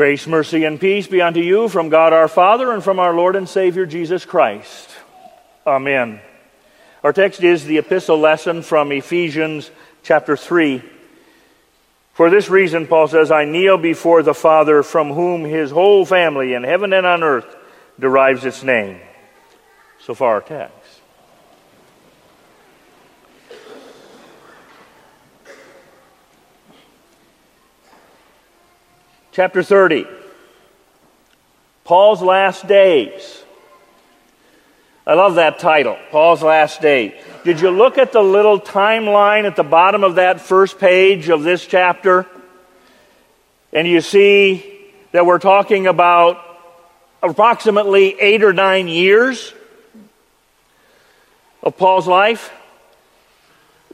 Grace, mercy, and peace be unto you from God our Father and from our Lord and Savior Jesus Christ. Amen. Our text is the epistle lesson from Ephesians chapter 3. For this reason, Paul says, I kneel before the Father, from whom his whole family in heaven and on earth derives its name. So far our text. Chapter 30, Paul's last days. I love that title, Paul's last days. Did you look at the little timeline at the bottom of that first page of this chapter? And you see that we're talking about approximately 8 or 9 years of Paul's life.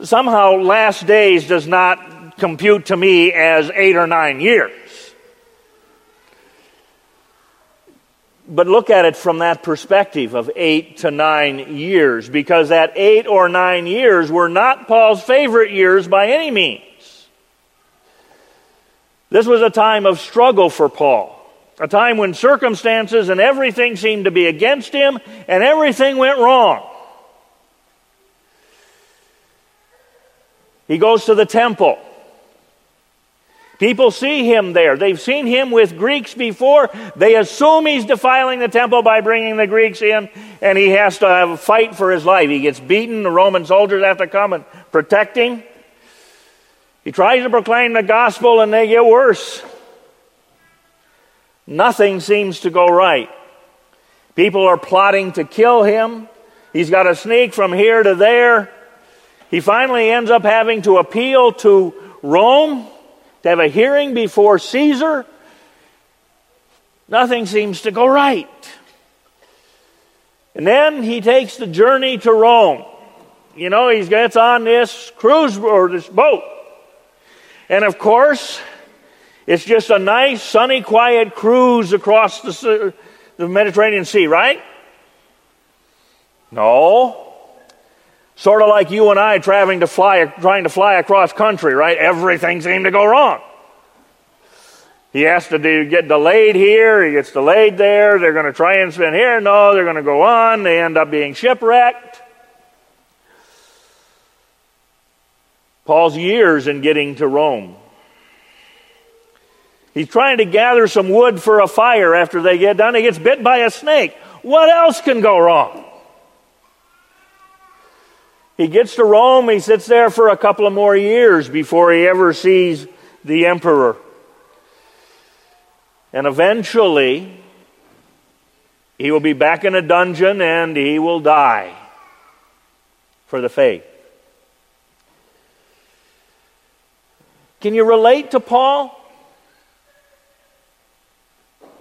Somehow last days does not compute to me as 8 or 9 years. But look at it from that perspective of 8 to 9 years, because that 8 or 9 years were not Paul's favorite years by any means. This was a time of struggle for Paul, a time when circumstances and everything seemed to be against him and everything went wrong. He goes to the temple. People see him there. They've seen him with Greeks before. They assume he's defiling the temple by bringing the Greeks in, and he has to have a fight for his life. He gets beaten. The Roman soldiers have to come and protect him. He tries to proclaim the gospel, and they get worse. Nothing seems to go right. People are plotting to kill him. He's got to sneak from here to there. He finally ends up having to appeal to Rome, to have a hearing before Caesar. Nothing seems to go right. And then he takes the journey to Rome. You know, he gets on this cruise or this boat. And of course, it's just a nice, sunny, quiet cruise across the Mediterranean Sea, right? No. Sort of like you and I trying to fly across country, right? Everything seemed to go wrong. He has to get delayed here. He gets delayed there. They're going to try and spin here. No, they're going to go on. They end up being shipwrecked. Paul's years in getting to Rome. He's trying to gather some wood for a fire. After they get done, he gets bit by a snake. What else can go wrong? He gets to Rome, he sits there for a couple of more years before he ever sees the emperor. And eventually, he will be back in a dungeon and he will die for the faith. Can you relate to Paul?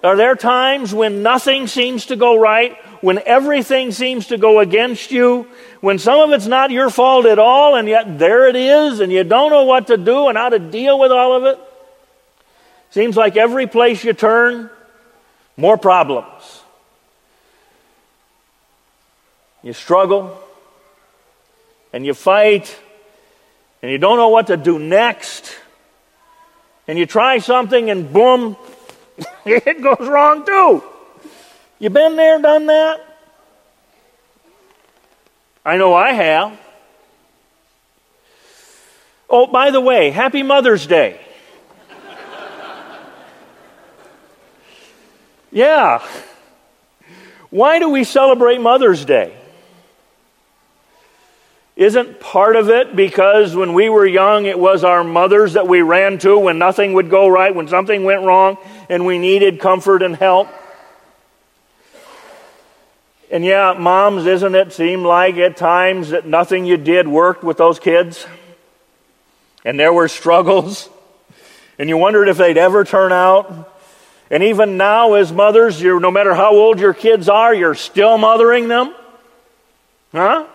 Are there times when nothing seems to go right, when everything seems to go against you, when some of it's not your fault at all, and yet there it is, and you don't know what to do and how to deal with all of it? Seems like every place you turn, more problems. You struggle, and you fight, and you don't know what to do next, and you try something, and boom, it goes wrong too. You been there, done that? I know I have. Oh, by the way, happy Mother's Day. Yeah. Why do we celebrate Mother's Day? Isn't part of it because when we were young, it was our mothers that we ran to when nothing would go right, when something went wrong, and we needed comfort and help? And yeah, moms, isn't it seem like at times that nothing you did worked with those kids? And there were struggles. And you wondered if they'd ever turn out. And even now as mothers, no matter how old your kids are, you're still mothering them. Huh?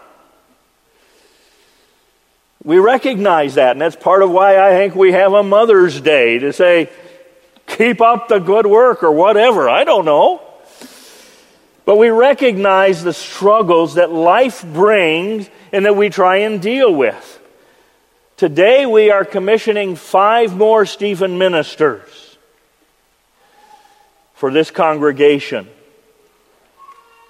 We recognize that, and that's part of why I think we have a Mother's Day, to say, keep up the good work or whatever. I don't know. But we recognize the struggles that life brings and that we try and deal with. Today we are commissioning 5 more Stephen ministers. for this congregation.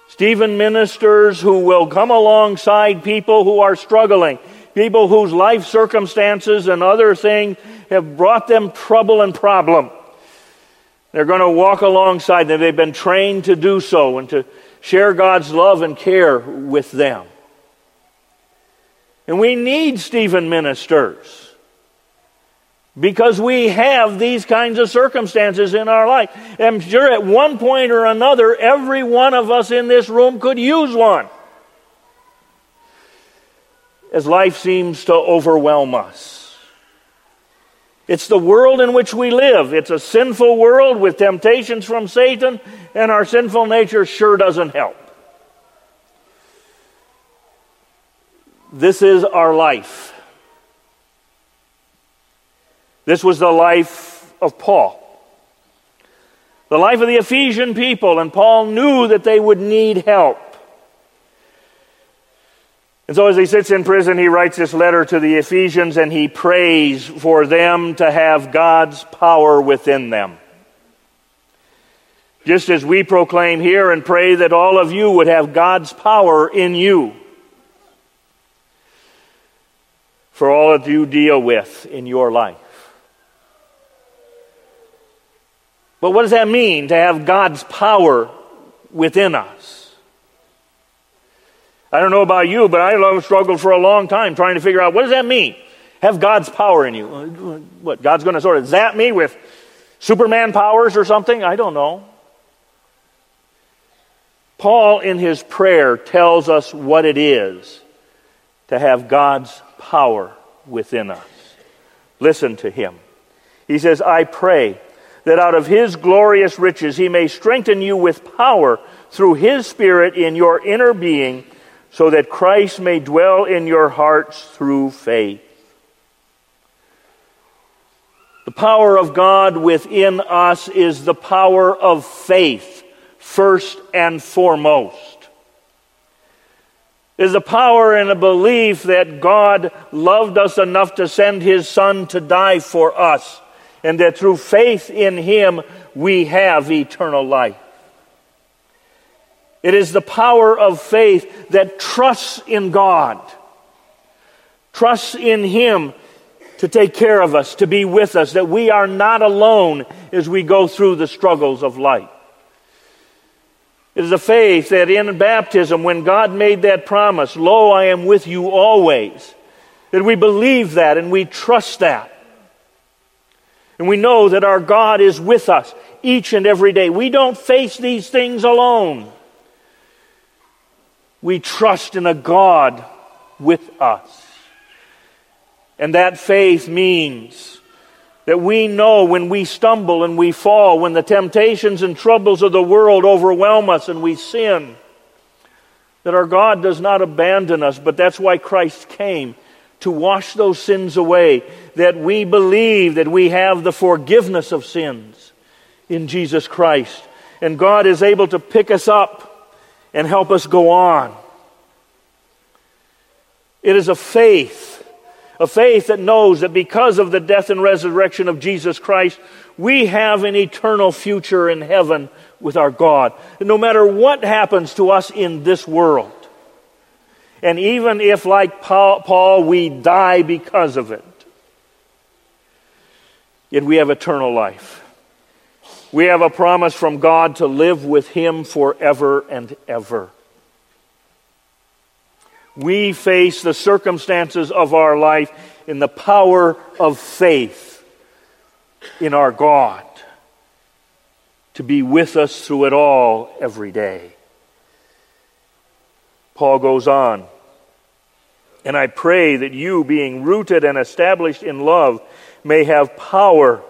Stephen ministers who will come alongside people who are struggling, people whose life circumstances and other things have brought them trouble and problem. They're going to walk alongside them. They've been trained to do so and to share God's love and care with them. And we need Stephen ministers because we have these kinds of circumstances in our life. I'm sure at one point or another, every one of us in this room could use one, as life seems to overwhelm us. It's the world in which we live. It's a sinful world with temptations from Satan, and our sinful nature sure doesn't help. This is our life. This was the life of Paul, the life of the Ephesian people, and Paul knew that they would need help. And so as he sits in prison, he writes this letter to the Ephesians and he prays for them to have God's power within them. Just as we proclaim here and pray that all of you would have God's power in you for all that you deal with in your life. But what does that mean, to have God's power within us? I don't know about you, but I struggled for a long time trying to figure out, what does that mean? Have God's power in you. What, God's going to sort of zap me with Superman powers or something? I don't know. Paul, in his prayer, tells us what it is to have God's power within us. Listen to him. He says, I pray that out of his glorious riches he may strengthen you with power through his Spirit in your inner being, so that Christ may dwell in your hearts through faith. The power of God within us is the power of faith, first and foremost. It is the power and a belief that God loved us enough to send his Son to die for us, and that through faith in him we have eternal life. It is the power of faith that trusts in God, trusts in him to take care of us, to be with us, that we are not alone as we go through the struggles of life. It is a faith that in baptism, when God made that promise, lo, I am with you always, that we believe that and we trust that. And we know that our God is with us each and every day. We don't face these things alone. We trust in a God with us. And that faith means that we know when we stumble and we fall, when the temptations and troubles of the world overwhelm us and we sin, that our God does not abandon us, but that's why Christ came, to wash those sins away, that we believe that we have the forgiveness of sins in Jesus Christ. And God is able to pick us up and help us go on. It is a faith that knows that because of the death and resurrection of Jesus Christ, we have an eternal future in heaven with our God. And no matter what happens to us in this world, and even if, like Paul, we die because of it, yet we have eternal life. We have a promise from God to live with him forever and ever. We face the circumstances of our life in the power of faith in our God to be with us through it all every day. Paul goes on, and I pray that you, being rooted and established in love, may have power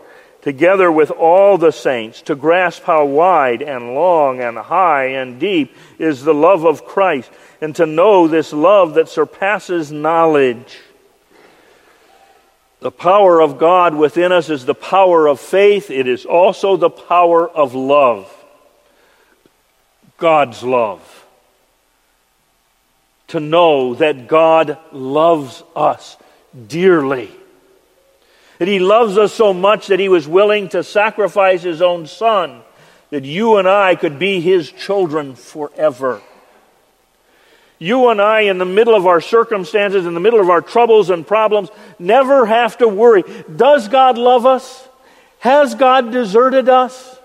together with all the saints, to grasp how wide and long and high and deep is the love of Christ, and to know this love that surpasses knowledge. The power of God within us is the power of faith. It is also the power of love, God's love. To know that God loves us dearly. That he loves us so much that he was willing to sacrifice his own Son that you and I could be his children forever. You and I, in the middle of our circumstances, in the middle of our troubles and problems, never have to worry. Does God love us? Has God deserted us?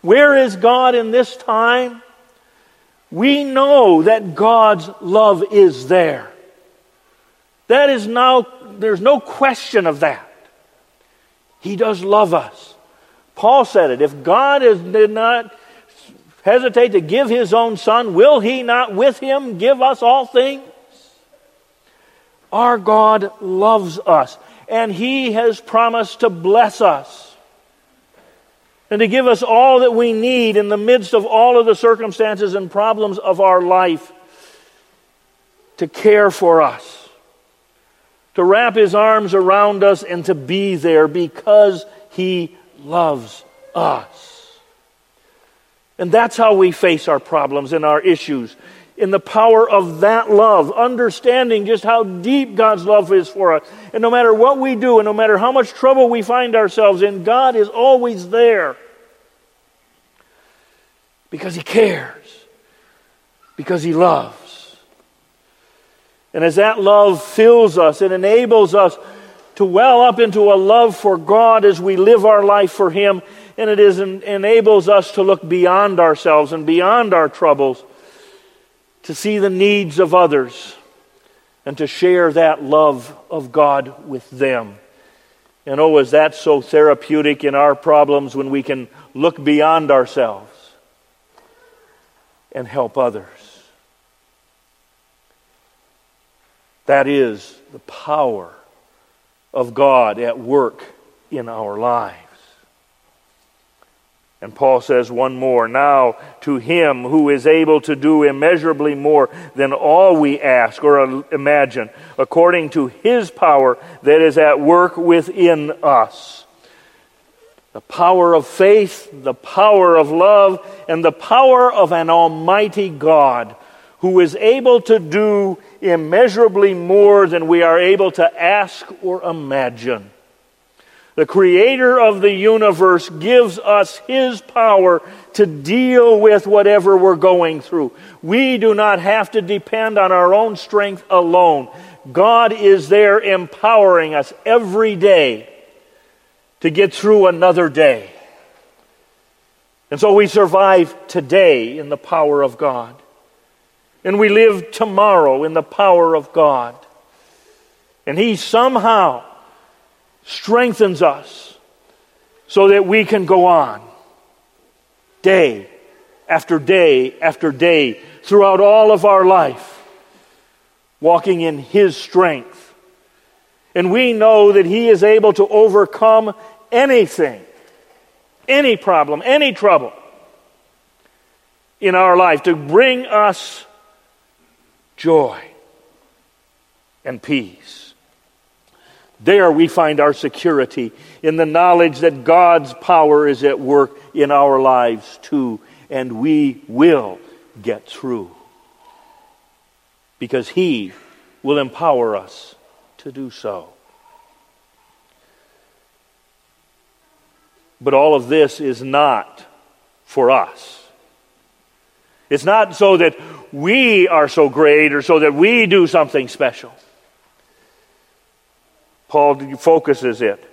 Where is God in this time? We know that God's love is there. That is now, there's no question of that. He does love us. Paul said it, if God did not hesitate to give his own son, will he not with him give us all things? Our God loves us, and he has promised to bless us and to give us all that we need in the midst of all of the circumstances and problems of our life, to care for us, to wrap his arms around us, and to be there because he loves us. And that's how we face our problems and our issues, in the power of that love, understanding just how deep God's love is for us. And no matter what we do, and no matter how much trouble we find ourselves in, God is always there. Because he cares. Because he loves. And as that love fills us, it enables us to well up into a love for God as we live our life for him. And it enables us to look beyond ourselves and beyond our troubles, to see the needs of others, and to share that love of God with them. And oh, is that so therapeutic in our problems when we can look beyond ourselves and help others. That is the power of God at work in our lives. And Paul says one more, now to him who is able to do immeasurably more than all we ask or imagine, according to his power that is at work within us. The power of faith, the power of love, and the power of an almighty God who is able to do immeasurably more than we are able to ask or imagine. The creator of the universe gives us his power to deal with whatever we're going through. We do not have to depend on our own strength alone. God is there empowering us every day to get through another day. And so we survive today in the power of God. And we live tomorrow in the power of God. And he somehow strengthens us so that we can go on day after day after day throughout all of our life, walking in his strength. And we know that he is able to overcome anything, any problem, any trouble in our life, to bring us joy and peace. There we find our security, in the knowledge that God's power is at work in our lives too, and we will get through, because he will empower us to do so. But all of this is not for us. It's not so that we are so great or so that we do something special. Paul focuses it.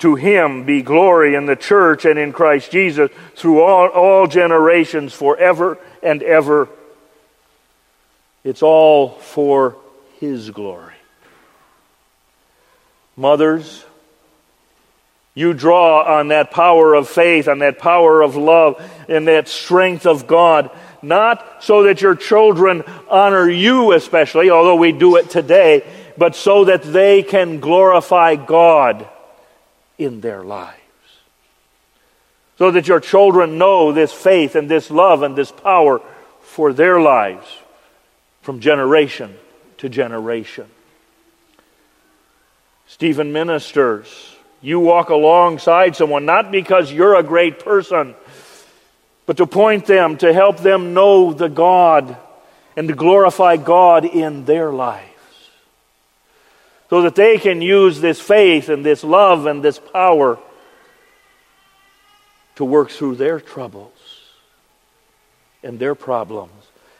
To him be glory in the church and in Christ Jesus through all generations, forever and ever. It's all for his glory. Mothers, you draw on that power of faith, on that power of love, and that strength of God, not so that your children honor you especially, although we do it today, but so that they can glorify God in their lives. So that your children know this faith and this love and this power for their lives from generation to generation. Stephen ministers, you walk alongside someone not because you're a great person, but to point them, to help them know the God and to glorify God in their life, so that they can use this faith and this love and this power to work through their troubles and their problems,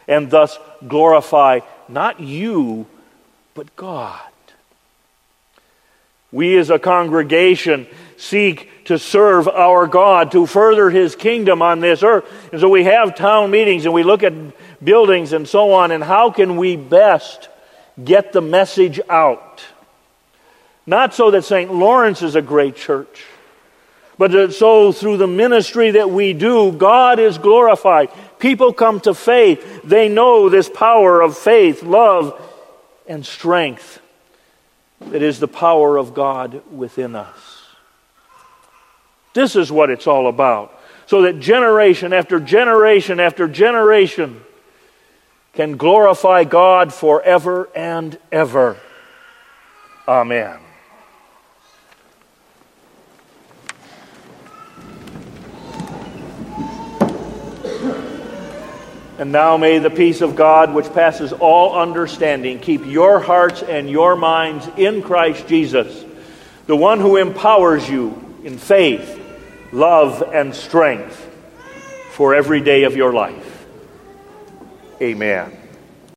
and thus glorify not you, but God. We as a congregation seek to serve our God, to further His kingdom on this earth. And so we have town meetings and we look at buildings and so on, and how can we best get the message out? Not so that St. Lawrence is a great church, but so through the ministry that we do, God is glorified. People come to faith. They know this power of faith, love, and strength that is the power of God within us. This is what it's all about, so that generation after generation after generation can glorify God forever and ever. Amen. And now may the peace of God, which passes all understanding, keep your hearts and your minds in Christ Jesus, the one who empowers you in faith, love, and strength for every day of your life. Amen.